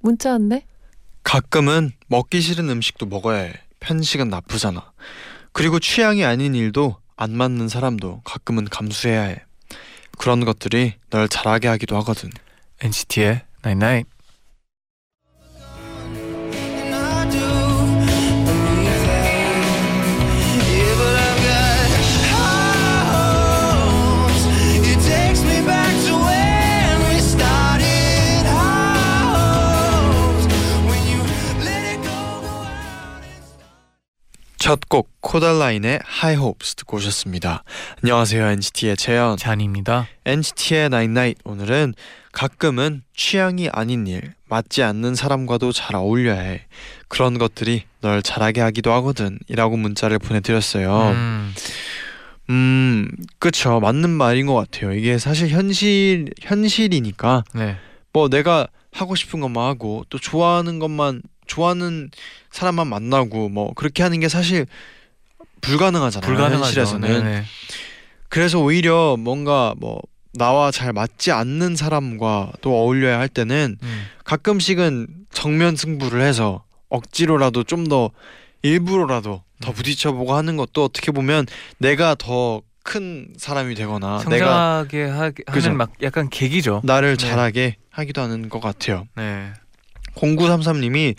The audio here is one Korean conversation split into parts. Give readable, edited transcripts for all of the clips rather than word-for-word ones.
문자 왔네. 가끔은 먹기 싫은 음식도 먹어야 해. 편식은 나쁘잖아. 그리고 취향이 아닌 일도 안 맞는 사람도 가끔은 감수해야 해. 그런 것들이 널 잘하게 하기도 하거든. NCT의 night night. 첫 곡 코달라인의 High Hops 듣고 오셨습니다. 안녕하세요, NCT의 재현 잔입니다. NCT의 night night 오늘은 가끔은 취향이 아닌 일, 맞지 않는 사람과도 잘 어울려야 해. 그런 것들이 널 잘하게 하기도 하거든 이라고 문자를 보내드렸어요. 그쵸, 맞는 말인 것 같아요. 이게 사실 현실이니까 네. 뭐 내가 하고 싶은 것만 하고 또 좋아하는 사람만 만나고 뭐 그렇게 하는 게 사실 불가능하잖아요. 현실에서는. 네네. 그래서 오히려 뭔가 뭐 나와 잘 맞지 않는 사람과 또 어울려야 할 때는 가끔씩은 정면 승부를 해서 억지로라도 좀 더 일부러라도 더 부딪혀보고 하는 것도 어떻게 보면 내가 더 큰 사람이 되거나 성장하게 하는 막 약간 계기죠. 나를 잘하게 하기도 하는 것 같아요. 네. 0933님이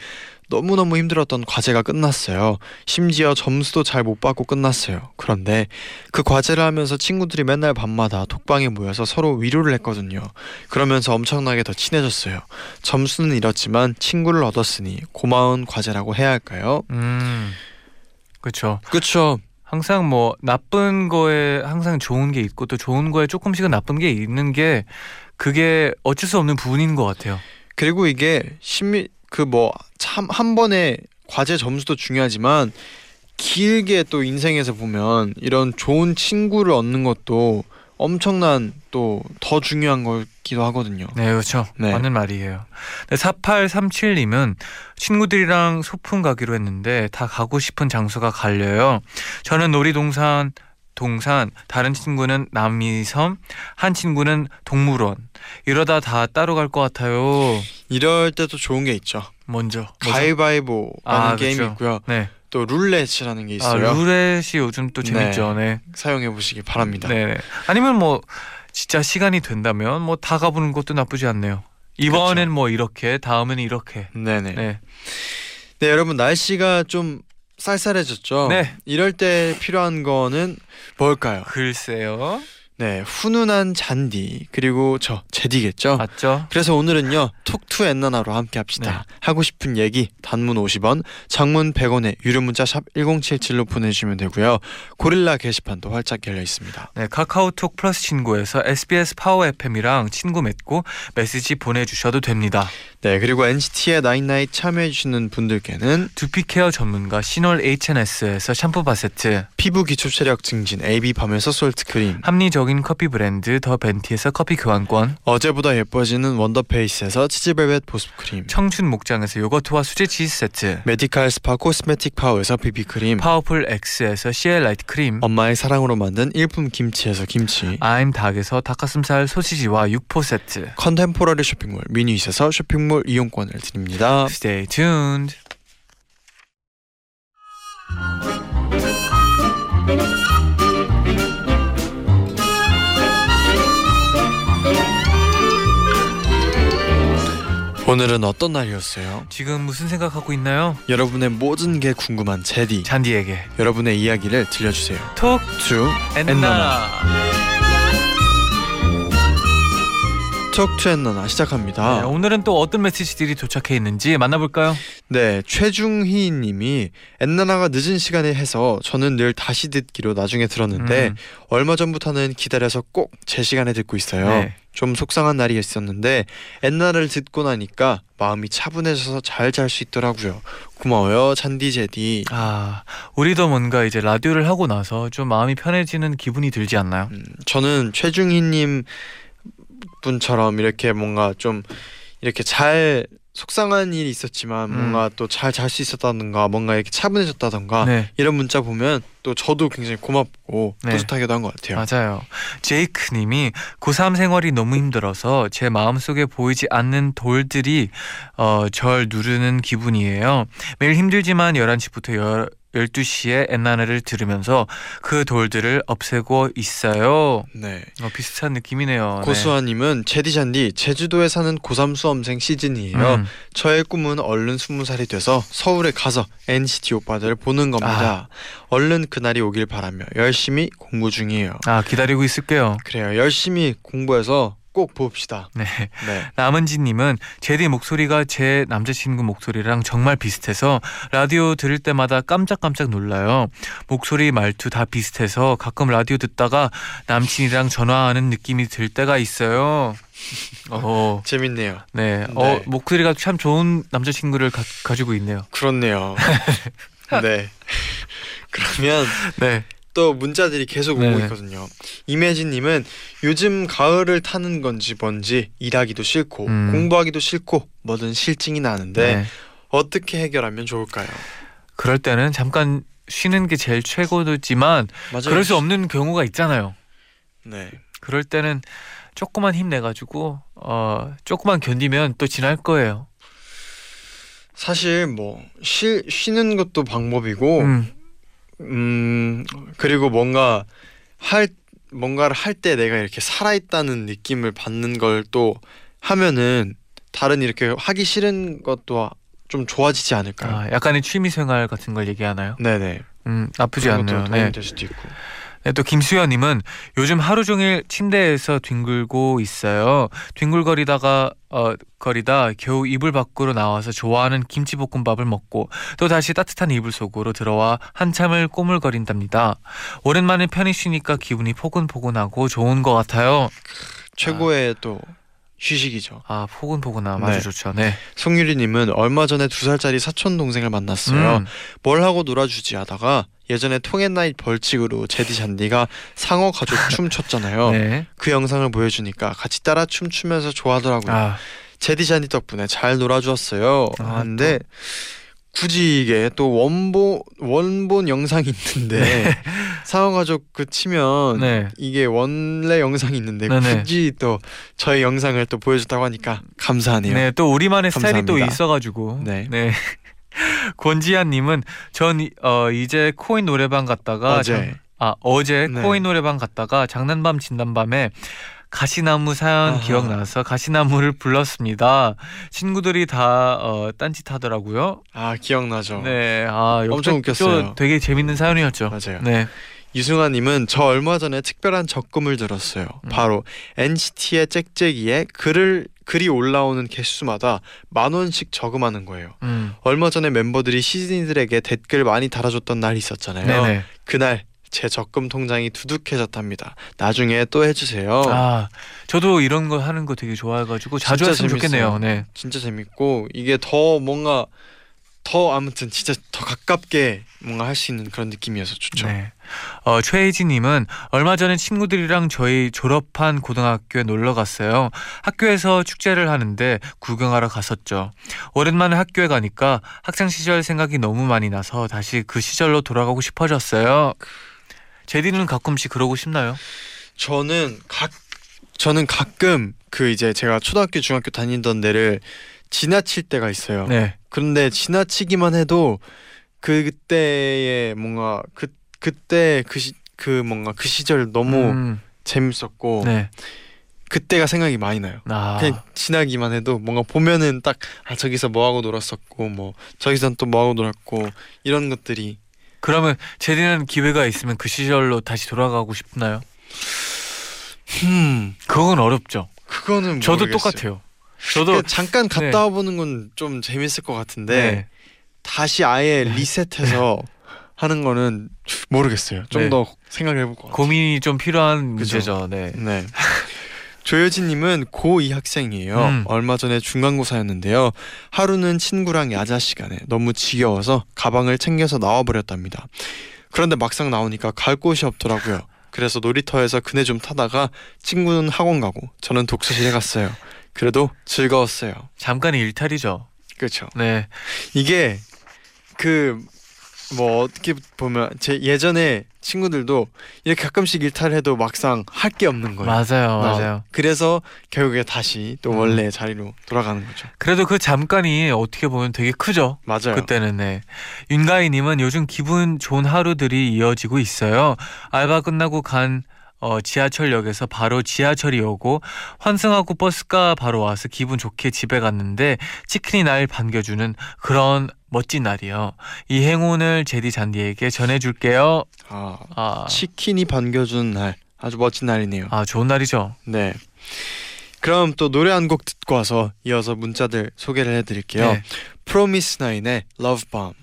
너무너무 힘들었던 과제가 끝났어요. 심지어 점수도 잘 못 받고 끝났어요. 그런데 그 과제를 하면서 친구들이 맨날 밤마다 독방에 모여서 서로 위로를 했거든요. 그러면서 엄청나게 더 친해졌어요. 점수는 이렇지만 친구를 얻었으니 고마운 과제라고 해야 할까요? 그쵸. 그쵸. 항상 뭐 나쁜 거에 항상 좋은 게 있고 또 좋은 거에 조금씩은 나쁜 게 있는 게 그게 어쩔 수 없는 부분인 것 같아요. 그리고 이게 한 번에 과제 점수도 중요하지만 길게 또 인생에서 보면 이런 좋은 친구를 얻는 것도 엄청난 또 더 중요한 거기도 하거든요. 네, 그렇죠. 네. 맞는 말이에요. 네, 4837님은 친구들이랑 소풍 가기로 했는데 다 가고 싶은 장소가 갈려요. 저는 놀이동산, 다른 친구는 남이섬, 한 친구는 동물원. 이러다 다 따로 갈 것 같아요. 이럴 때도 좋은 게 있죠. 먼저 가위바위보라는 게임이 그렇죠. 있고요. 네. 또 룰렛이라는 게 있어요. 룰렛이 요즘 또 재밌죠. 네. 네. 사용해 보시기 바랍니다. 네. 아니면 뭐 진짜 시간이 된다면 뭐 다 가보는 것도 나쁘지 않네요. 이번엔 그렇죠. 뭐 이렇게, 다음에는 이렇게. 네네. 네. 네, 여러분 날씨가 좀 쌀쌀해졌죠. 네. 이럴 때 필요한 거는 뭘까요? 글쎄요. 네, 훈훈한 잔디 그리고 저 제디겠죠. 맞죠. 그래서 오늘은요 톡 투 엔나나로 함께 합시다. 네. 하고 싶은 얘기 단문 50원, 장문 100원에 유료문자 샵 1077로 보내주시면 되고요. 고릴라 게시판도 활짝 열려 있습니다. 네, 카카오톡 플러스 친구에서 SBS 파워 FM이랑 친구 맺고 메시지 보내주셔도 됩니다. 네, 그리고 NCT의 나잇나잇 참여해주시는 분들께는 두피케어 전문가 시놀 H&S에서 샴푸 바세트, 피부 기초 체력 증진 AB밤에서 솔트크림, 합리적 커피 브랜드 더 벤티에서 커피 교환권, 어제보다 예뻐지는 원더페이스에서 치즈벨벳 보습크림, 청춘 목장에서 요거트와 수제 치즈 세트, 메디칼 스파 코스메틱 파워에서 비비크림, 파워풀 X에서 CL 라이트 크림, 엄마의 사랑으로 만든 일품 김치에서 김치, 아임 닭에서 닭가슴살 소시지와 육포 세트, 컨템포러리 쇼핑몰 미니잇에서 쇼핑몰 이용권을 드립니다. Stay tuned. 오늘은 어떤 날이었어요? 지금 무슨 생각하고 있나요? 여러분의 모든 게 궁금한 제디 잔디에게 여러분의 이야기를 들려주세요. Talk To 엔나나. Talk To 엔나나 시작합니다. 네, 오늘은 또 어떤 메시지들이 도착해 있는지 만나볼까요? 네, 최중희 님이 엔나나가 늦은 시간에 해서 저는 늘 다시 듣기로 나중에 들었는데 얼마 전부터는 기다려서 꼭 제 시간에 듣고 있어요. 네. 좀 속상한 날이 있었는데 엔나나를 듣고 나니까 마음이 차분해져서 잘 잘 수 있더라고요. 고마워요 찬디제디. 아, 우리도 뭔가 이제 라디오를 하고 나서 좀 마음이 편해지는 기분이 들지 않나요? 저는 최중희님 분처럼 이렇게 뭔가 좀 이렇게 잘 속상한 일이 있었지만 뭔가 또 잘 잘 수 있었다던가 뭔가 이렇게 차분해졌다던가 네. 이런 문자 보면 또 저도 굉장히 고맙고 네. 뿌듯하기도 한 것 같아요. 맞아요. 제이크님이 고3 생활이 너무 힘들어서 제 마음속에 보이지 않는 돌들이 절 누르는 기분이에요. 매일 힘들지만 11시부터 12시에 엔나나를 들으면서 그 돌들을 없애고 있어요. 네, 비슷한 느낌이네요. 고수아님은 네. 제디잔디 제주도에 사는 고3 수험생 시즌이에요. 저의 꿈은 얼른 20살이 돼서 서울에 가서 NCT 오빠들을 보는 겁니다. 아. 얼른 그날이 오길 바라며 열심히 공부 중이에요. 아, 기다리고 있을게요. 그래요, 열심히 공부해서 꼭 봅시다. 네. 네. 남은지님은 제디 목소리가 제 남자친구 목소리랑 정말 비슷해서 라디오 들을 때마다 깜짝깜짝 놀라요. 목소리 말투 다 비슷해서 가끔 라디오 듣다가 남친이랑 전화하는 느낌이 들 때가 있어요. 재밌네요. 네. 네. 목소리가 참 좋은 남자친구를 가지고 있네요. 그렇네요. 네. 그러면 네. 또 문자들이 계속 오고 있거든요. 이매진님은 요즘 가을을 타는 건지 뭔지 일하기도 싫고 공부하기도 싫고 뭐든 실증이 나는데 어떻게 해결하면 좋을까요? 그럴 때는 잠깐 쉬는 게 제일 최고지만 맞아요. 그럴 수 없는 경우가 있잖아요. 네. 그럴 때는 조금만 힘내가지고 조금만 견디면 또 지날 거예요. 사실 뭐 쉬는 것도 방법이고 그리고 뭔가를 할 때 내가 이렇게 살아있다는 느낌을 받는 걸 또 하면은 다른 이렇게 하기 싫은 것도 좀 좋아지지 않을까요? 아, 약간의 취미생활 같은 걸 얘기하나요? 네네. 나쁘지 않네요. 네. 될 수도 있고. 네, 또 김수현님은 요즘 하루 종일 침대에서 뒹굴고 있어요. 거리다 겨우 이불 밖으로 나와서 좋아하는 김치볶음밥을 먹고 또 다시 따뜻한 이불 속으로 들어와 한참을 꼬물거린답니다. 오랜만에 편히 쉬니까 기분이 포근포근하고 좋은 것 같아요. 최고의 또 휴식이죠. 아, 포근포근함 아주 네. 좋죠. 네. 송유리님은 얼마 전에 2살짜리 사촌동생을 만났어요. 뭘 하고 놀아주지 하다가 예전에 통앤나잇 벌칙으로 제디 잔디가 상어 가족 춤췄잖아요. 네. 그 영상을 보여주니까 같이 따라 춤추면서 좋아하더라고요. 아. 제디 잔디 덕분에 잘 놀아주었어요. 아, 근데 또. 굳이 이게 또 원본 영상이 있는데 네. 상어 가족 그 치면 네. 이게 원래 영상이 있는데 네네. 굳이 또 저의 영상을 또 보여줬다고 하니까 감사하네요. 네, 또 우리만의 감사합니다. 스타일이 또 있어가지고 네. 네. 권지아님은 전 이제 코인 노래방 갔다가 어제 네. 코인 노래방 갔다가 장난밤 진단밤에 가시나무 사연 기억나서 가시나무를 불렀습니다. 친구들이 다 딴짓하더라고요. 아, 기억나죠. 네, 아, 엄청 웃겼어요. 되게 재밌는 사연이었죠. 맞아요. 네. 유승아님은 저 얼마 전에 특별한 적금을 들었어요. 바로 NCT의 짹짹이의 글이 올라오는 개수마다 10,000원씩 저금하는 거예요. 얼마 전에 멤버들이 시즌이들에게 댓글 많이 달아줬던 날이 있었잖아요. 네네. 그날 제 적금 통장이 두둑해졌답니다. 나중에 또 해주세요. 아, 저도 이런 거 하는 거 되게 좋아해가지고 자주 했으면 좋겠네요. 네, 진짜 재밌고 이게 더 뭔가 아무튼 진짜 더 가깝게 뭔가 할 수 있는 그런 느낌이어서 좋죠. 네. 최혜진님은 얼마 전에 친구들이랑 저희 졸업한 고등학교에 놀러 갔어요. 학교에서 축제를 하는데 구경하러 갔었죠. 오랜만에 학교에 가니까 학창시절 생각이 너무 많이 나서 다시 그 시절로 돌아가고 싶어졌어요. 제디는 가끔씩 그러고 싶나요? 저는 가끔 그 이제 제가 초등학교 중학교 다니던 데를 지나칠 때가 있어요. 네. 그런데 지나치기만 해도 그때의 뭔가 그 시절 너무 재밌었고 네. 그때가 생각이 많이 나요. 아. 그냥 지나기만 해도 뭔가 보면은 딱 아, 저기서 뭐 하고 놀았었고 뭐 저기선 또 뭐 하고 놀았고 이런 것들이. 그러면 제디는 기회가 있으면 그 시절로 다시 돌아가고 싶나요? 그건 어렵죠. 그거는 저도 모르겠어요. 똑같아요. 저도 잠깐 갔다 네. 와보는 건 좀 재밌을 것 같은데 네. 다시 아예 리셋해서 하는 거는 모르겠어요. 좀 더 네. 생각해볼 것 같아요. 고민이 좀 필요한 그죠? 문제죠. 네. 네. 조효진님은 고2 학생이에요. 얼마 전에 중간고사였는데요. 하루는 친구랑 야자 시간에 너무 지겨워서 가방을 챙겨서 나와버렸답니다. 그런데 막상 나오니까 갈 곳이 없더라고요. 그래서 놀이터에서 그네 좀 타다가 친구는 학원 가고 저는 독서실에 갔어요. 그래도 즐거웠어요. 잠깐의 일탈이죠. 그렇죠. 네, 이게 뭐 어떻게 보면 제 예전에 친구들도 이렇게 가끔씩 일탈해도 막상 할 게 없는 거예요. 맞아요, 맞아요. 그래서 결국에 다시 또 원래 자리로 돌아가는 거죠. 그래도 그 잠깐이 어떻게 보면 되게 크죠. 맞아요. 그때는. 네. 윤가희님은 요즘 기분 좋은 하루들이 이어지고 있어요. 알바 끝나고 간 지하철역에서 바로 지하철이 오고 환승하고 버스가 바로 와서 기분 좋게 집에 갔는데 치킨이 날 반겨주는 그런 멋진 날이요. 이 행운을 제디 잔디에게 전해줄게요. 치킨이 반겨준 날, 아주 멋진 날이네요. 아, 좋은 날이죠. 네. 그럼 또 노래 한 곡 듣고 와서 이어서 문자들 소개를 해드릴게요. 네. 프로미스나인의 Love Bomb.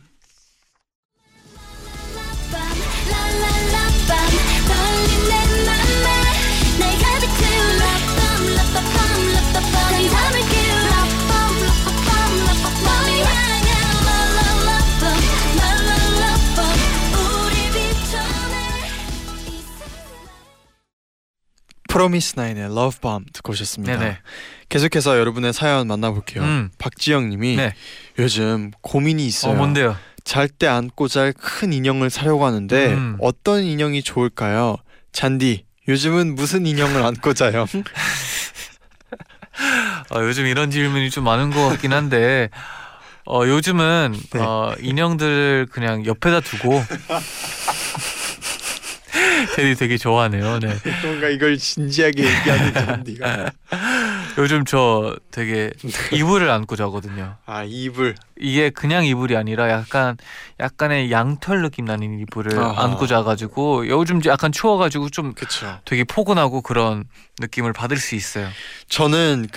프로미스나인의 Love Bomb 듣고 오셨습니다. 네네. 계속해서 여러분의 사연 만나볼게요. 박지영님이 네. 요즘 고민이 있어요. 뭔데요? 잘 때 안고 잘 큰 인형을 사려고 하는데 어떤 인형이 좋을까요? 잔디, 요즘은 무슨 인형을 안고 자요? 요즘 이런 질문이 좀 많은 것 같긴 한데 요즘은 네. 인형들을 그냥 옆에다 두고 제디 되게 좋아하네요. 네. 뭔가 이걸 진지하게 얘기하는 잔디가. 요즘 저 되게 이불을 안고 자거든요. 아, 이불. 이게 그냥 이불이 아니라 약간의 양털 느낌 나는 이불을 안고 자가지고 요즘 약간 추워가지고 좀 그쵸. 되게 포근하고 그런 느낌을 받을 수 있어요. 저는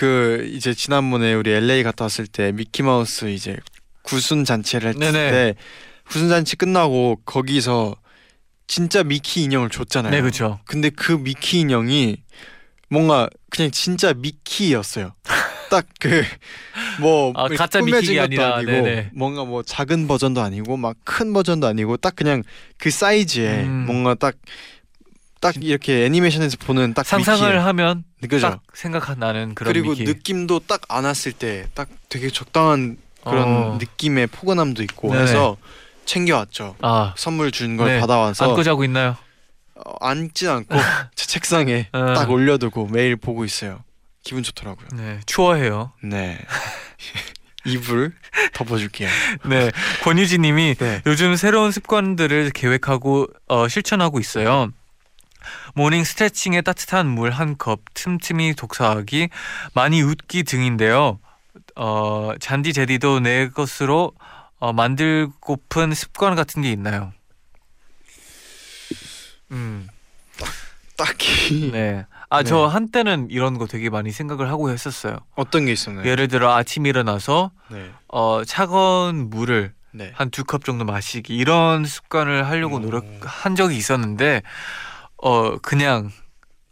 이제 지난번에 우리 LA 갔다 왔을 때 미키마우스 이제 구순 잔치를 했을 때 구순 잔치 끝나고 거기서 진짜 미키 인형을 줬잖아요. 네, 그렇죠. 근데 그 미키 인형이 뭔가 그냥 진짜 미키였어요. 딱 가짜 미키가 아니라 아니고 네네. 뭔가 뭐 작은 버전도 아니고 막 큰 버전도 아니고 딱 그냥 그 사이즈에 뭔가 딱 이렇게 애니메이션에서 보는 딱 상상을 미키예요. 하면 그죠? 딱 생각나는 그런 그리고 미키. 느낌도 딱 안았을 때 딱 되게 적당한 그런 느낌의 포근함도 있고 네네. 해서 챙겨왔죠. 선물 준 걸 네. 받아와서 안고 자고 있나요? 앉진 않고 제 책상에 딱 올려두고 매일 보고 있어요. 기분 좋더라고요. 네, 추워해요. 네. 이불 덮어줄게요. 네, 권유진님이 네. 요즘 새로운 습관들을 계획하고 실천하고 있어요. 모닝 스트레칭에 따뜻한 물 한 컵, 틈틈이 독서하기, 많이 웃기 등인데요. 잔디 제디도 내 것으로 만들고픈 습관 같은 게 있나요? 딱히. 네. 저 한때는 이런 거 되게 많이 생각을 하고 했었어요. 어떤 게 있었나요? 예를 들어 아침 일어나서 네. 차가운 물을 네. 한 2컵 정도 마시기 이런 습관을 하려고 노력한 적이 있었는데 그냥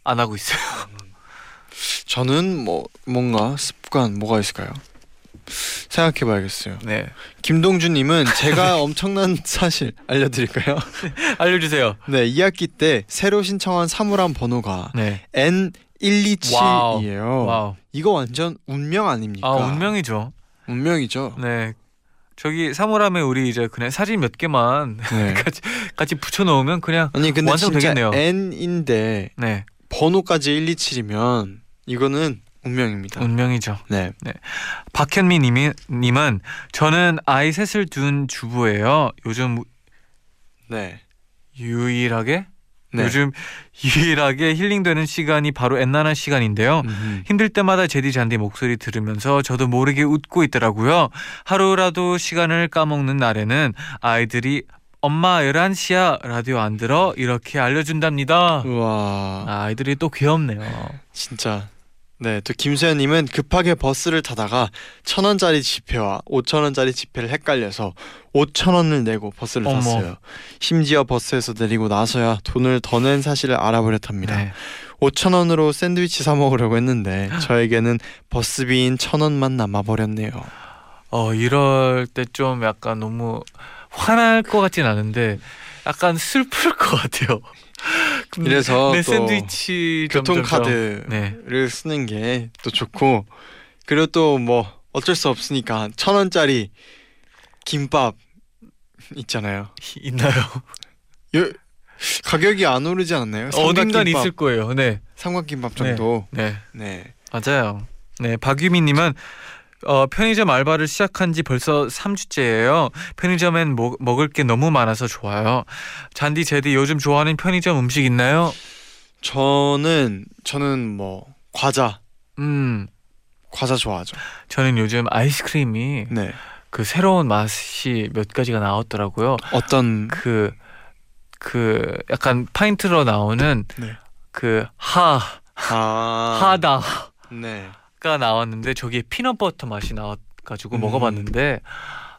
안 하고 있어요. 저는 뭔가 습관 뭐가 있을까요? 생각해봐야겠어요. 네. 김동준님은 제가 엄청난 사실 알려드릴까요? 알려주세요. 네, 2학기 때 새로 신청한 사물함 번호가 네. N127이에요. 와우. 이거 완전 운명 아닙니까? 운명이죠. 운명이죠. 네. 저기 사물함에 우리 이제 그냥 사진 몇 개만 네. 같이 붙여놓으면 그냥 완성되겠네요. N인데 네. 번호까지 127이면 이거는 운명입니다. 운명이죠. 네. 네. 박현미님은 저는 아이 셋을 둔 주부예요. 요즘 유일하게 힐링되는 시간이 바로 엔나나 시간인데요. 힘들 때마다 제디 잔디 목소리 들으면서 저도 모르게 웃고 있더라고요. 하루라도 시간을 까먹는 날에는 아이들이 엄마 11시야 라디오 안 들어 이렇게 알려준답니다. 우와. 아이들이 또 귀엽네요. 진짜. 네, 또 김수현님은 급하게 버스를 타다가 1,000원짜리 지폐와 5,000원짜리 지폐를 헷갈려서 5,000원을 내고 버스를 탔어요. 심지어 버스에서 내리고 나서야 돈을 더 낸 사실을 알아버렸답니다. 네. 5,000원으로 샌드위치 사 먹으려고 했는데 저에게는 버스비인 1,000원만 남아버렸네요. 이럴 때 좀 약간 너무 화날 것 같진 않은데 약간 슬플 것 같아요. 그래서 내 샌드위치 교통카드를 네. 쓰는 게 또 좋고, 그리고 또 뭐 어쩔 수 없으니까 1,000원짜리 김밥 있잖아요. 있나요? 가격이 안 오르지 않나요? 어딘간 있을 거예요. 네, 삼각김밥 정도. 네, 네. 네. 맞아요. 네, 박유미님은 편의점 알바를 시작한 지 벌써 3주째예요. 편의점엔 먹을 게 너무 많아서 좋아요. 잔디, 제디 요즘 좋아하는 편의점 음식 있나요? 저는 뭐 과자. 과자 좋아하죠. 저는 요즘 아이스크림이 네. 그 새로운 맛이 몇 가지가 나왔더라고요. 어떤 그 약간 파인트로 나오는 네. 그 하다. 네. 나왔는데 저기에 피넛버터 맛이 나와가지고 먹어봤는데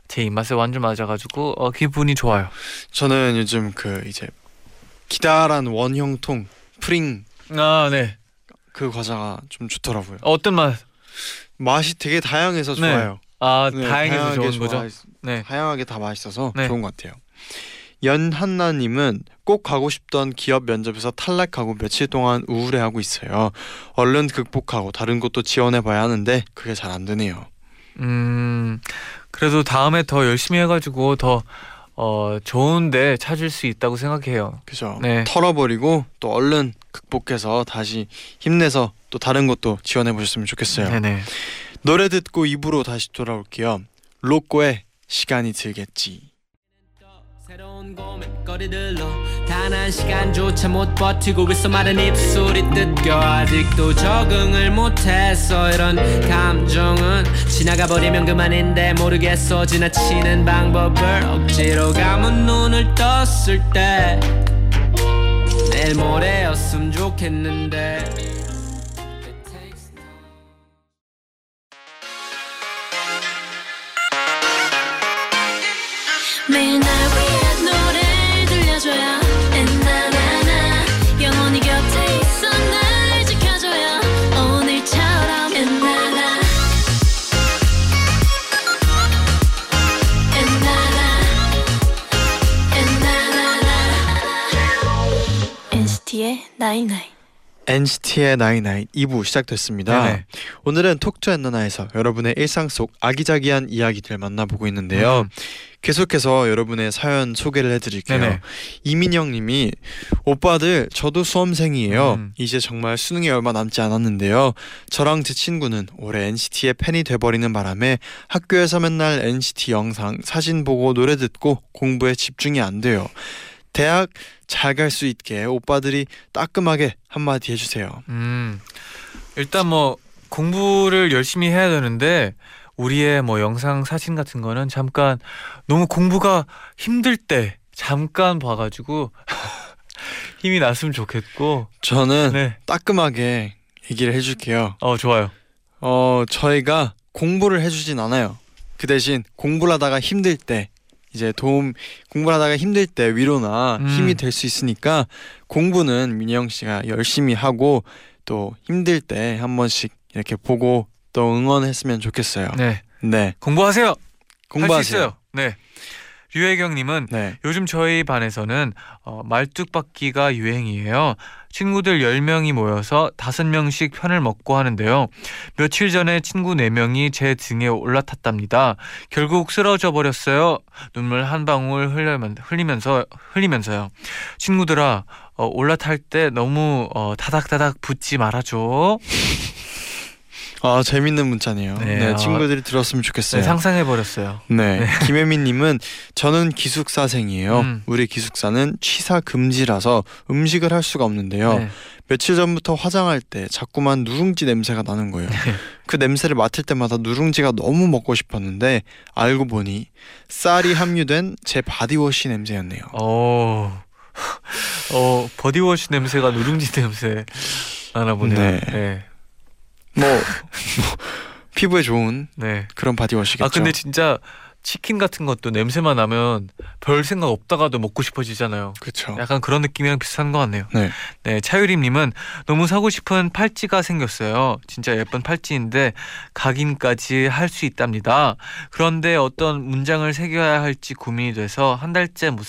제 입맛에 완전 맞아가지고 기분이 좋아요. 저는 요즘 그 이제 기다란 원형통 프링 네. 그 과자가 좀 좋더라고요. 어떤 맛? 맛이 되게 다양해서 네. 좋아요. 네, 다양해서 좋은 거죠? 네, 다양하게 다 맛있어서 네. 좋은 것 같아요. 연한나님은 꼭 가고 싶던 기업 면접에서 탈락하고 며칠 동안 우울해하고 있어요. 얼른 극복하고 다른 곳도 지원해봐야 하는데 그게 잘 안 되네요. 그래도 다음에 더 열심히 해가지고 더 좋은 데 찾을 수 있다고 생각해요. 그죠. 네. 털어버리고 또 얼른 극복해서 다시 힘내서 또 다른 곳도 지원해보셨으면 좋겠어요. 네네. 노래 듣고 입으로 다시 돌아올게요. 로꼬의 시간이 들겠지. 새로운 고민거리들로 단 한 시간조차 못 버티고 있어. 마른 입술이 뜯겨 아직도 적응을 못했어. 이런 감정은 지나가버리면 그만인데 모르겠어. 지나치는 방법을 억지로 감은 눈을 떴을 때 내일 모레였으면 좋겠는데. 매일 날 위한 노래를 들려줘요. 엔나나나 영원히 곁에 있어 날 지켜줘요. 오늘처럼 엔나나 엔나나 엔나나나. NCT의 night night. NCT의 나이 나이 2부 시작됐습니다. 네네. 오늘은 톡 투 엔나나에서 여러분의 일상 속 아기자기한 이야기들 만나보고 있는데요. 계속해서 여러분의 사연 소개를 해드릴게요. 네네. 이민영님이 오빠들 저도 수험생이에요. 이제 정말 수능이 얼마 남지 않았는데요. 저랑 제 친구는 올해 NCT의 팬이 돼버리는 바람에 학교에서 맨날 NCT 영상, 사진 보고 노래 듣고 공부에 집중이 안 돼요. 대학 잘 갈 수 있게 오빠들이 따끔하게 한마디 해주세요. 일단 뭐 공부를 열심히 해야 되는데 우리의 뭐 영상 사진 같은 거는 잠깐 너무 공부가 힘들 때 잠깐 봐가지고 힘이 났으면 좋겠고. 저는 네. 따끔하게 얘기를 해줄게요. 좋아요. 저희가 공부를 해주진 않아요. 그 대신 공부를 하다가 힘들 때 이제 공부를 하다가 힘들 때 위로나 힘이 될 수 있으니까 공부는 민영 씨가 열심히 하고 또 힘들 때 한 번씩 이렇게 보고 또 응원했으면 좋겠어요. 네, 네. 공부하세요. 공부하세요. 할 수 있어요. 네. 류혜경님은 네. 요즘 저희 반에서는 말뚝박기가 유행이에요. 친구들 10명이 모여서 5명씩 편을 먹고 하는데요. 며칠 전에 친구 4명이 제 등에 올라탔답니다. 결국 쓰러져 버렸어요. 눈물 한 방울 흘리면서요. 친구들아, 올라탈 때 너무 타닥타닥 붙지 말아줘. 재밌는 문자네요. 네, 네, 친구들이 들었으면 좋겠어요. 네, 상상해버렸어요. 네, 네. 김혜민님은 저는 기숙사생이에요. 우리 기숙사는 취사 금지라서 음식을 할 수가 없는데요. 네. 며칠 전부터 화장할 때 자꾸만 누룽지 냄새가 나는 거예요. 네. 그 냄새를 맡을 때마다 누룽지가 너무 먹고 싶었는데 알고 보니 쌀이 함유된 제 바디워시 냄새였네요. 바디워시 냄새가 누룽지 냄새 나나 보네요. 네. 네. 뭐 피부에 좋은 네. 그런 바디워시겠죠. 아 근데 진짜 치킨 같은 것도 냄새만 나면 별 생각 없다가도 먹고 싶어지잖아요. 그렇죠. 약간 그런 느낌이랑 비슷한 것 같네요. 네. 네, 차유림님은 너무 사고 싶은 팔찌가 생겼어요. 진짜 예쁜 팔찌인데 각인까지 할 수 있답니다. 그런데 어떤 문장을 새겨야 할지 고민이 돼서 한 달째 못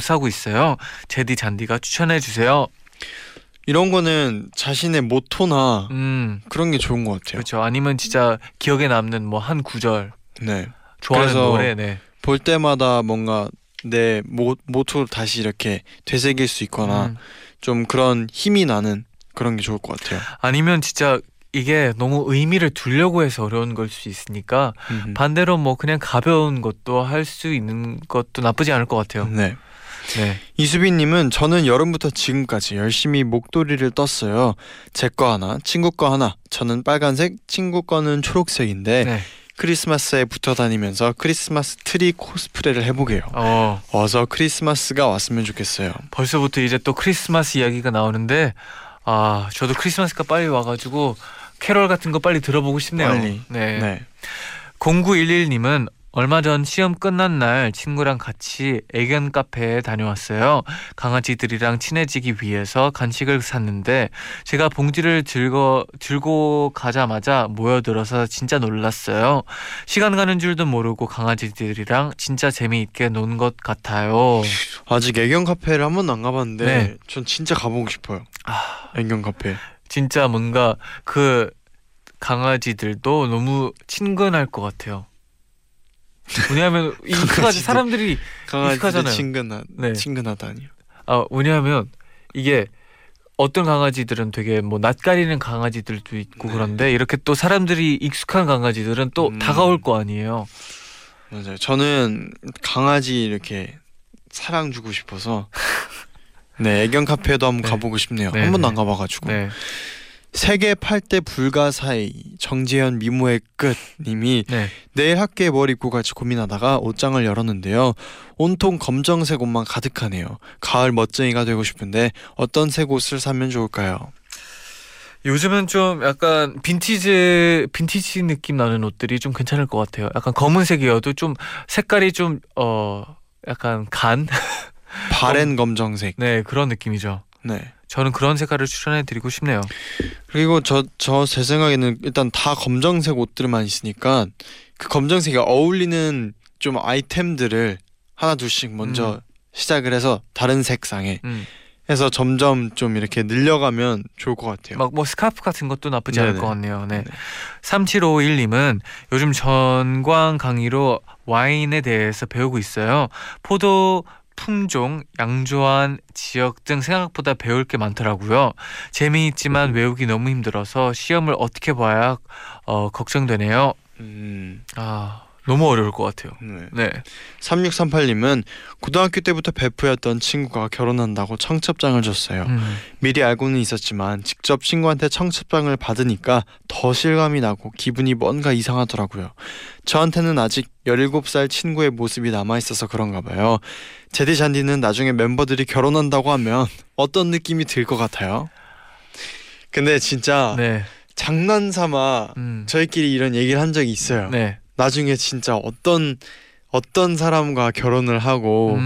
사고 있어요. 제디 잔디가 추천해 주세요. 이런 거는 자신의 모토나 그런 게 좋은 것 같아요. 그렇죠. 아니면 진짜 기억에 남는 뭐 한 구절. 네. 좋아하는 노래, 네. 볼 때마다 뭔가 내 모토를 다시 이렇게 되새길 수 있거나 좀 그런 힘이 나는 그런 게 좋을 것 같아요. 아니면 진짜 이게 너무 의미를 두려고 해서 어려운 걸 수 있으니까 반대로 뭐 그냥 가벼운 것도 할 수 있는 것도 나쁘지 않을 것 같아요. 네. 네. 이수빈님은 저는 여름부터 지금까지 열심히 목도리를 떴어요. 제 거 하나, 친구 거 하나. 저는 빨간색, 친구 거는 초록색인데 네. 크리스마스에 붙어 다니면서 크리스마스 트리 코스프레를 해보게요. 어서 크리스마스가 왔으면 좋겠어요. 벌써부터 이제 또 크리스마스 이야기가 나오는데 아 저도 크리스마스가 빨리 와가지고 캐럴 같은 거 빨리 들어보고 싶네요. 빨리. 네. 네. 0911님은 얼마 전 시험 끝난 날 친구랑 같이 애견 카페에 다녀왔어요. 강아지들이랑 친해지기 위해서 간식을 샀는데 제가 봉지를 들고 가자마자 모여들어서 진짜 놀랐어요. 시간 가는 줄도 모르고 강아지들이랑 진짜 재미있게 논 것 같아요. 아직 애견 카페를 한 번도 안 가봤는데 네. 전 진짜 가보고 싶어요. 아, 애견 카페. 진짜 뭔가 그 강아지들도 너무 친근할 것 같아요. 왜냐하면 익숙하지 사람들이 익숙하잖아요. 네. 친근하다니요. 아 왜냐하면 이게 어떤 강아지들은 되게 뭐 낯가리는 강아지들도 있고 네. 그런데 이렇게 또 사람들이 익숙한 강아지들은 또 다가올 거 아니에요. 맞아요. 저는 강아지 이렇게 사랑 주고 싶어서 네 애견 카페도 한번 네. 가보고 싶네요. 네. 한 번도 안 가봐가지고. 네. 세계 8대 불가사의 정재현 미모의 끝님이 네. 내일 학교에 뭘 입고 갈지 고민하다가 옷장을 열었는데요. 온통 검정색 옷만 가득하네요. 가을 멋쟁이가 되고 싶은데 어떤 색 옷을 사면 좋을까요? 요즘은 좀 약간 빈티지 느낌 나는 옷들이 좀 괜찮을 것 같아요. 약간 검은색이어도 좀 색깔이 좀 약간 간? 바랜 검정색 네 그런 느낌이죠. 네. 저는 그런 색깔을 추천해드리고 싶네요. 그리고 제 생각에는 일단 다 검정색 옷들만 있으니까 그 검정색에 어울리는 좀 아이템들을 하나 둘씩 먼저 시작을 해서 다른 색상에 해서 점점 좀 이렇게 늘려가면 좋을 것 같아요. 막 뭐 스카프 같은 것도 나쁘지 네네. 않을 것 같네요. 네. 3751님은 요즘 전광 강의로 와인에 대해서 배우고 있어요. 포도 품종, 양조한, 지역 등 생각보다 배울 게 많더라고요. 재미있지만 외우기 너무 힘들어서 시험을 어떻게 봐야 걱정되네요. 아 너무 어려울 것 같아요. 네. 네. 3638님은 고등학교 때부터 베프였던 친구가 결혼한다고 청첩장을 줬어요. 미리 알고는 있었지만 직접 친구한테 청첩장을 받으니까 더 실감이 나고 기분이 뭔가 이상하더라고요. 저한테는 아직 17살 친구의 모습이 남아있어서 그런가 봐요. 제디 잔디는 나중에 멤버들이 결혼한다고 하면 어떤 느낌이 들 것 같아요? 근데 진짜 네. 장난삼아 저희끼리 이런 얘기를 한 적이 있어요. 네. 나중에 진짜 어떤 사람과 결혼을 하고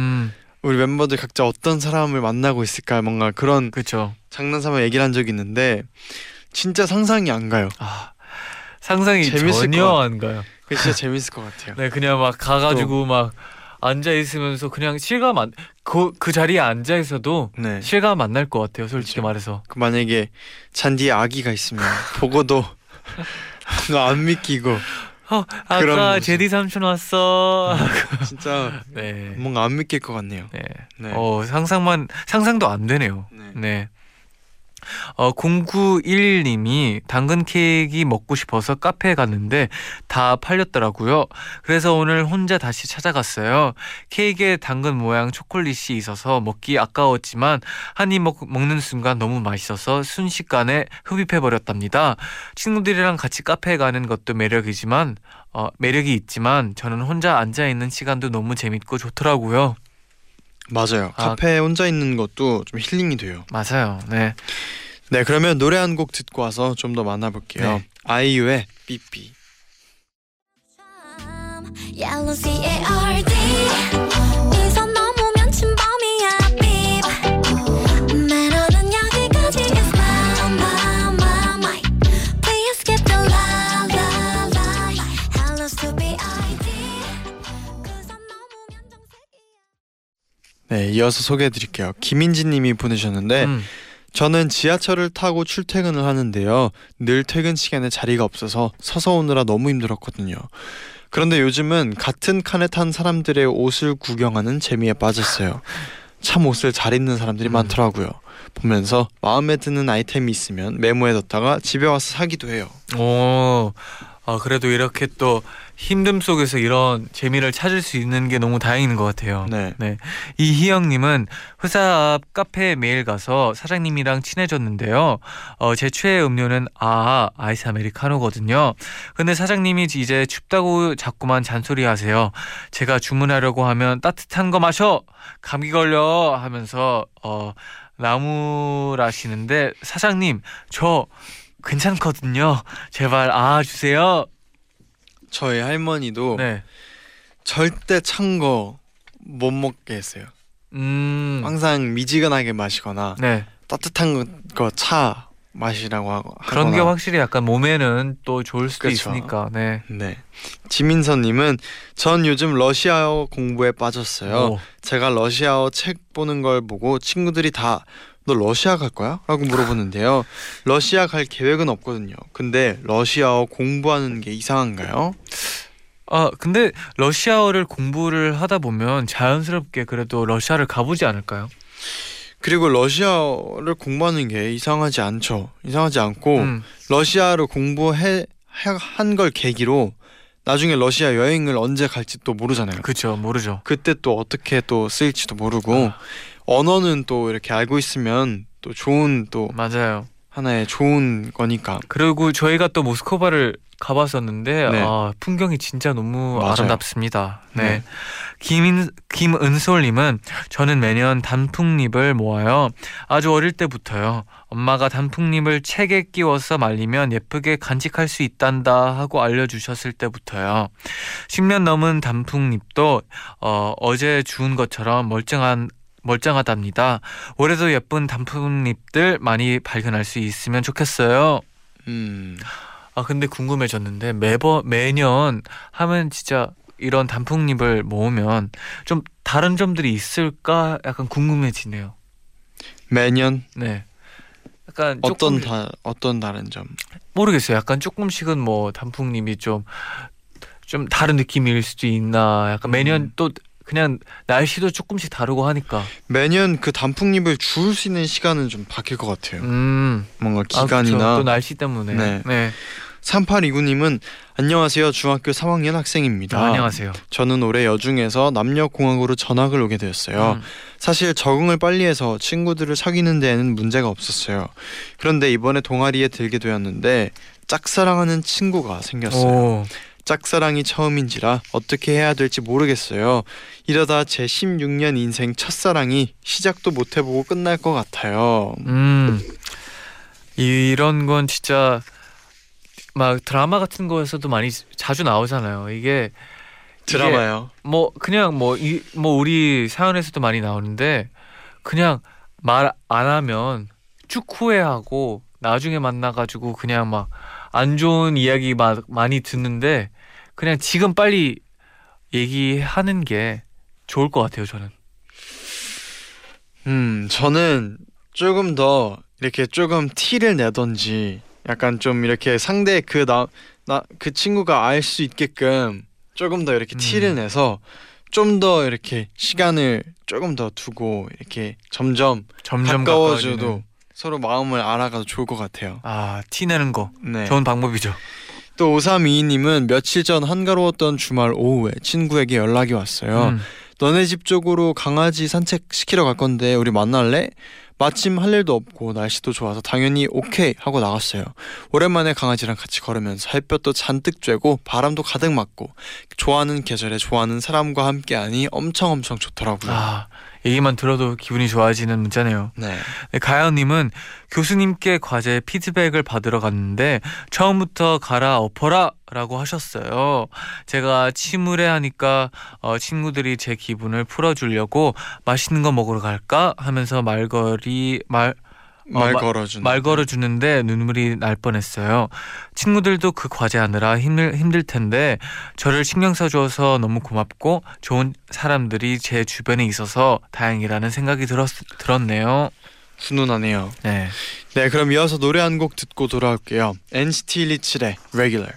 우리 멤버들 각자 어떤 사람을 만나고 있을까 뭔가 그런 그쵸. 장난삼아 얘기를 한 적이 있는데 진짜 상상이 안 가요. 아, 상상이 전혀 안 가요. 그게 진짜 재밌을 것 같아요. 네, 그냥 막 가가지고 또. 막 앉아 있으면서 그냥 실감 안 그 자리에 앉아 있어도 네. 실감 안 날 것 같아요. 솔직히 그쵸. 말해서. 그 만약에 잔디에 아기가 있으면 보고도 안 믿기고. 아까 제디 삼촌 왔어. 진짜 네. 뭔가 안 믿길 것 같네요. 네. 네. 상상도 안 되네요. 네. 네. 0911님이 당근 케이크 먹고 싶어서 카페에 갔는데 다 팔렸더라고요. 그래서 오늘 혼자 다시 찾아갔어요. 케이크에 당근 모양 초콜릿이 있어서 먹기 아까웠지만 한 입 먹는 순간 너무 맛있어서 순식간에 흡입해버렸답니다. 친구들이랑 같이 카페에 가는 것도 매력이 있지만 저는 혼자 앉아있는 시간도 너무 재밌고 좋더라고요. 맞아요. 카페에 혼자 있는 것도 좀 힐링이 돼요. 맞아요. 네. 네, 그러면 노래 한 곡 듣고 와서 좀 더 만나볼게요. 네. 아이유의 삐삐. 네, 이어서 소개해드릴게요. 김인지님이 보내셨는데 저는 지하철을 타고 출퇴근을 하는데요, 늘 퇴근 시간에 자리가 없어서 서서 오느라 너무 힘들었거든요. 그런데 요즘은 같은 칸에 탄 사람들의 옷을 구경하는 재미에 빠졌어요. 참 옷을 잘 입는 사람들이 많더라고요. 보면서 마음에 드는 아이템이 있으면 메모해뒀다가 집에 와서 사기도 해요. 오, 아, 그래도 이렇게 또 힘듦 속에서 이런 재미를 찾을 수 있는 게 너무 다행인 것 같아요. 네. 네. 이희영님은 회사 앞 카페에 매일 가서 사장님이랑 친해졌는데요. 제 최애 음료는 아이스 아메리카노거든요. 근데 사장님이 이제 춥다고 자꾸만 잔소리하세요. 제가 주문하려고 하면 따뜻한 거 마셔! 감기 걸려! 하면서 나무라시는데 사장님 저 괜찮거든요. 제발 주세요. 저희 할머니도 네. 절대 찬 거 못 먹게 했어요. 항상 미지근하게 마시거나 네. 따뜻한 거 차 마시라고 하거나 그런 게 확실히 약간 몸에는 또 좋을 수도 그쵸. 있으니까. 네. 네. 지민서님은 전 요즘 러시아어 공부에 빠졌어요. 오. 제가 러시아어 책 보는 걸 보고 친구들이 다 너 러시아 갈 거야? 라고 물어보는데요. 러시아 갈 계획은 없거든요. 근데 러시아어 공부하는 게 이상한가요? 아, 근데 러시아어를 공부를 하다 보면 자연스럽게 그래도 러시아를 가보지 않을까요? 그리고 러시아어를 공부하는 게 이상하지 않죠. 이상하지 않고 러시아를 공부한 걸 계기로 나중에 러시아 여행을 언제 갈지 또 모르잖아요. 그렇죠. 모르죠. 그때 또 어떻게 또 쓰일지도 모르고 언어는 또 이렇게 알고 있으면 또 좋은 또 맞아요. 하나의 좋은 거니까. 그리고 저희가 또 모스크바를 가봤었는데 네. 아, 풍경이 진짜 너무 맞아요. 아름답습니다. 네. 김은솔님은 저는 매년 단풍잎을 모아요. 아주 어릴 때부터요. 엄마가 단풍잎을 책에 끼워서 말리면 예쁘게 간직할 수 있단다 하고 알려주셨을 때부터요. 10년 넘은 단풍잎도 어제 주운 것처럼 멀쩡하답니다. 올해도 예쁜 단풍잎들 많이 발견할 수 있으면 좋겠어요. 아, 근데 궁금해졌는데 매년 하면 진짜 이런 단풍잎을 모으면 좀 다른 점들이 있을까 약간 궁금해지네요. 매년? 네. 약간 어떤 다른 점? 모르겠어요. 약간 조금씩은 뭐 단풍잎이 좀 다른 느낌일 수도 있나. 약간 매년 또 그냥 날씨도 조금씩 다르고 하니까 매년 그 단풍잎을 주울 수 있는 시간은 좀 바뀔 것 같아요. 뭔가 기간이나 또 날씨 때문에. 네. 네. 3829님은 안녕하세요. 중학교 3학년 학생입니다. 안녕하세요. 저는 올해 여중에서 남녀공학으로 전학을 오게 되었어요. 사실 적응을 빨리 해서 친구들을 사귀는 데에는 문제가 없었어요. 그런데 이번에 동아리에 들게 되었는데 짝사랑하는 친구가 생겼어요. 오. 짝사랑이 처음인지라 어떻게 해야 될지 모르겠어요. 이러다 제 16년 인생 첫사랑이 시작도 못해보고 끝날 것 같아요. 이런 건 진짜 막 드라마 같은 거에서도 많이 자주 나오잖아요. 이게 드라마요? 이게 뭐 그냥 뭐 우리 사연에서도 많이 나오는데 그냥 말 안 하면 쭉 후회하고 나중에 만나가지고 그냥 막 안 좋은 이야기 막 많이 듣는데 그냥 지금 빨리 얘기하는 게 좋을 것 같아요. 저는 저는 조금 더 이렇게 조금 티를 내던지 약간 좀 이렇게 상대의 그 친구가 알 수 있게끔 조금 더 이렇게 티를 내서 좀 더 이렇게 시간을 조금 더 두고 이렇게 점점 가까워져도 서로 마음을 알아가도 좋을 것 같아요. 아, 티내는 거 네. 좋은 방법이죠. 또 5322님은 며칠 전 한가로웠던 주말 오후에 친구에게 연락이 왔어요. 너네 집 쪽으로 강아지 산책시키러 갈 건데 우리 만날래? 마침 할 일도 없고 날씨도 좋아서 당연히 오케이 하고 나갔어요. 오랜만에 강아지랑 같이 걸으면서 햇볕도 잔뜩 쬐고 바람도 가득 맞고 좋아하는 계절에 좋아하는 사람과 함께하니 엄청 좋더라고요. 아, 얘기만 들어도 기분이 좋아지는 문자네요. 네. 가연님은 교수님께 과제 피드백을 받으러 갔는데 처음부터 갈아엎어라 라고 하셨어요. 제가 침울해 하니까 친구들이 제 기분을 풀어주려고 맛있는 거 먹으러 갈까 하면서 말 걸어주는데 눈물이 날 뻔했어요. 친구들도 그 과제하느라 힘들 텐데 저를 신경 써줘서 너무 고맙고 좋은 사람들이 제 주변에 있어서 다행이라는 생각이 들었네요. 훈훈하네요. 네, 그럼 이어서 노래 한 곡 듣고 돌아올게요. NCT 127의 Regular.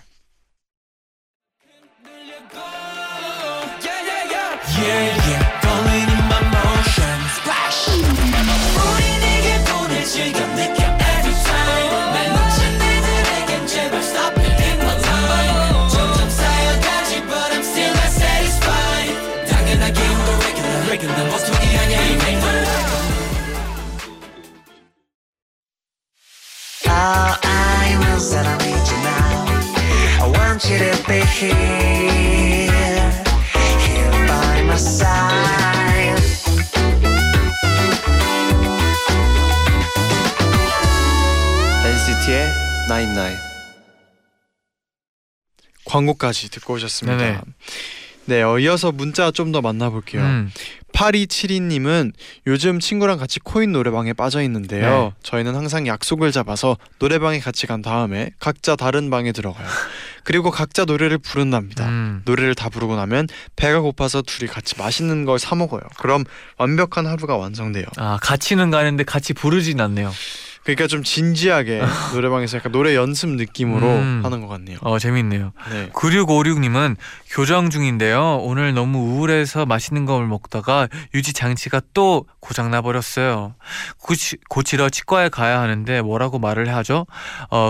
NCT의 night night. 광고까지 듣고 오셨습니다. 네네. 네, 이어서 문자 좀 더 만나볼게요. 8272님은 요즘 친구랑 같이 코인 노래방에 빠져있는데요. 네. 저희는 항상 약속을 잡아서 노래방에 같이 간 다음에 각자 다른 방에 들어가요. 그리고 각자 노래를 부른답니다. 노래를 다 부르고 나면 배가 고파서 둘이 같이 맛있는 걸 사 먹어요. 그럼 완벽한 하루가 완성돼요. 아, 같이는 가는데 같이 부르진 않네요. 그러니까 좀 진지하게 노래방에서 약간 노래 연습 느낌으로 하는 것 같네요. 재밌네요. 네. 9656님은 교정 중인데요. 오늘 너무 우울해서 맛있는 걸 먹다가 유지장치가 또 고장나버렸어요. 고치러 치과에 가야 하는데 뭐라고 말을 하죠?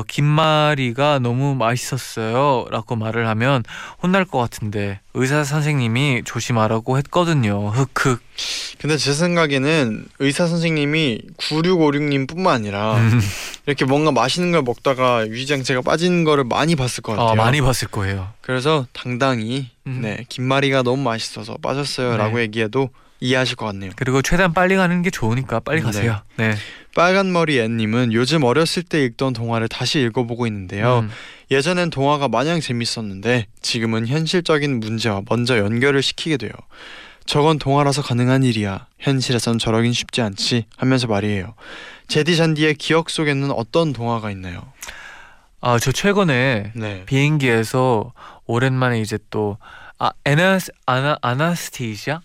김말이가 너무 맛있었어요 라고 말을 하면 혼날 것 같은데 의사 선생님이 조심하라고 했거든요. 흑흑. 근데 제 생각에는 의사 선생님이 9656님뿐만 아니라 이렇게 뭔가 맛있는 걸 먹다가 유지장치가 빠진 거를 많이 봤을 것 같아요. 많이 봤을 거예요. 그래서 당당히 네, 김말이가 너무 맛있어서 빠졌어요 라고 얘기해도 이해하실 것 같네요. 그리고 최대한 빨리 가는 게 좋으니까 빨리 가세요. 네. 빨간머리 앤님은 요즘 어렸을 때 읽던 동화를 다시 읽어보고 있는데요. 예전엔 동화가 마냥 재밌었는데 지금은 현실적인 문제와 먼저 연결을 시키게 돼요. 저건 동화라서 가능한 일이야. 현실에선 저러긴 쉽지 않지 하면서 말이에요. 제디잔디의 기억 속에는 어떤 동화가 있나요? 아, 저 최근에 비행기에서 오랜만에 이제 또 아나스테이시아?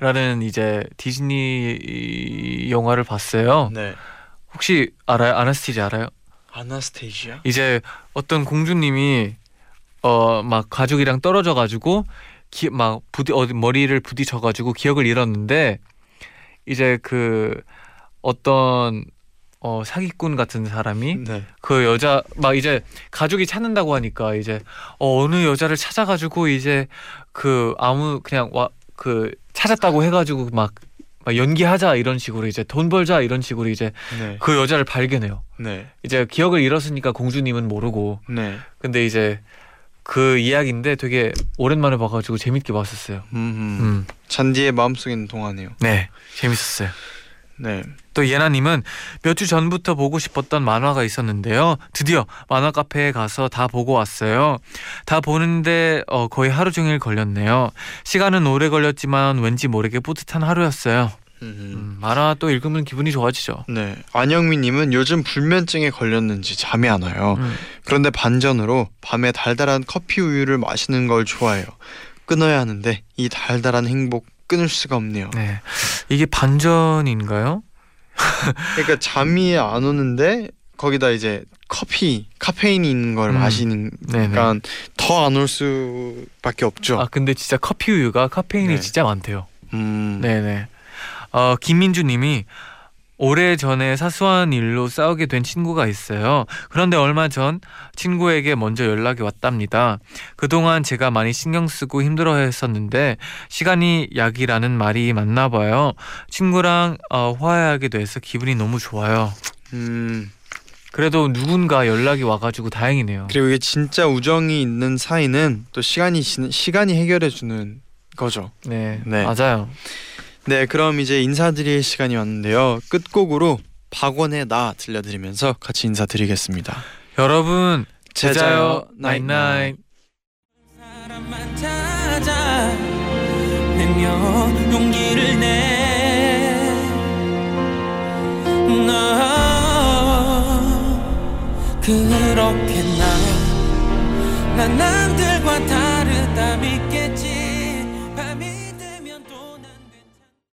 라는 이제 디즈니 영화를 봤어요. 네. 혹시 알아요? 아나스테이시아 알아요? 아나스테이시아? 이제 어떤 공주님이 막 가족이랑 떨어져가지고 막 머리를 부딪혀가지고 기억을 잃었는데 이제 그 어떤 사기꾼 같은 사람이 그 여자 막 이제 가족이 찾는다고 하니까 이제 어느 여자를 찾아가지고 이제 그 아무 그냥 그 찾았다고 해가지고 막 연기하자 이런 식으로 이제 돈 벌자 이런 식으로 이제 그 여자를 발견해요. 이제 기억을 잃었으니까 공주님은 모르고 근데 이제 그 이야기인데 되게 오랜만에 봐가지고 재밌게 봤었어요. 잔디의 마음속에 있는 동화네요. 네, 재밌었어요. 네. 또 예나님은 몇 주 전부터 보고 싶었던 만화가 있었는데요. 드디어 만화 카페에 가서 다 보고 왔어요. 다 보는데 거의 하루 종일 걸렸네요. 시간은 오래 걸렸지만 왠지 모르게 뿌듯한 하루였어요. 만화 또 읽으면 기분이 좋아지죠. 네. 안영미님은 요즘 불면증에 걸렸는지 잠이 안 와요. 그런데 반전으로 밤에 달달한 커피 우유를 마시는 걸 좋아해요. 끊어야 하는데 이 달달한 행복 끊을 수가 없네요. 네. 이게 반전인가요? 그러니까 잠이 안 오는데 거기다 이제 커피, 카페인이 있는 걸 마시니까 더 안 올 수밖에 없죠. 아, 근데 진짜 커피 우유가 카페인이 진짜 많대요. 네네. 김민주님이 오래전에 사소한 일로 싸우게 된 친구가 있어요. 그런데 얼마 전 친구에게 먼저 연락이 왔답니다. 그동안 제가 많이 신경 쓰고 힘들어했었는데 시간이 약이라는 말이 맞나 봐요. 친구랑 화해하게 돼서 기분이 너무 좋아요. 그래도 누군가 연락이 와가지고 다행이네요. 그리고 이게 진짜 우정이 있는 사이는 또 시간이 해결해주는 거죠. 네, 맞아요. 네, 그럼 이제 인사드릴 시간이 왔는데요. 끝곡으로 박원의 나 들려드리면서 같이 인사드리겠습니다. 여러분 제자요 나잇 나잇. 사람만 찾아 내며 용기를 내. 너 그렇게 나 남들과 다르다 믿게.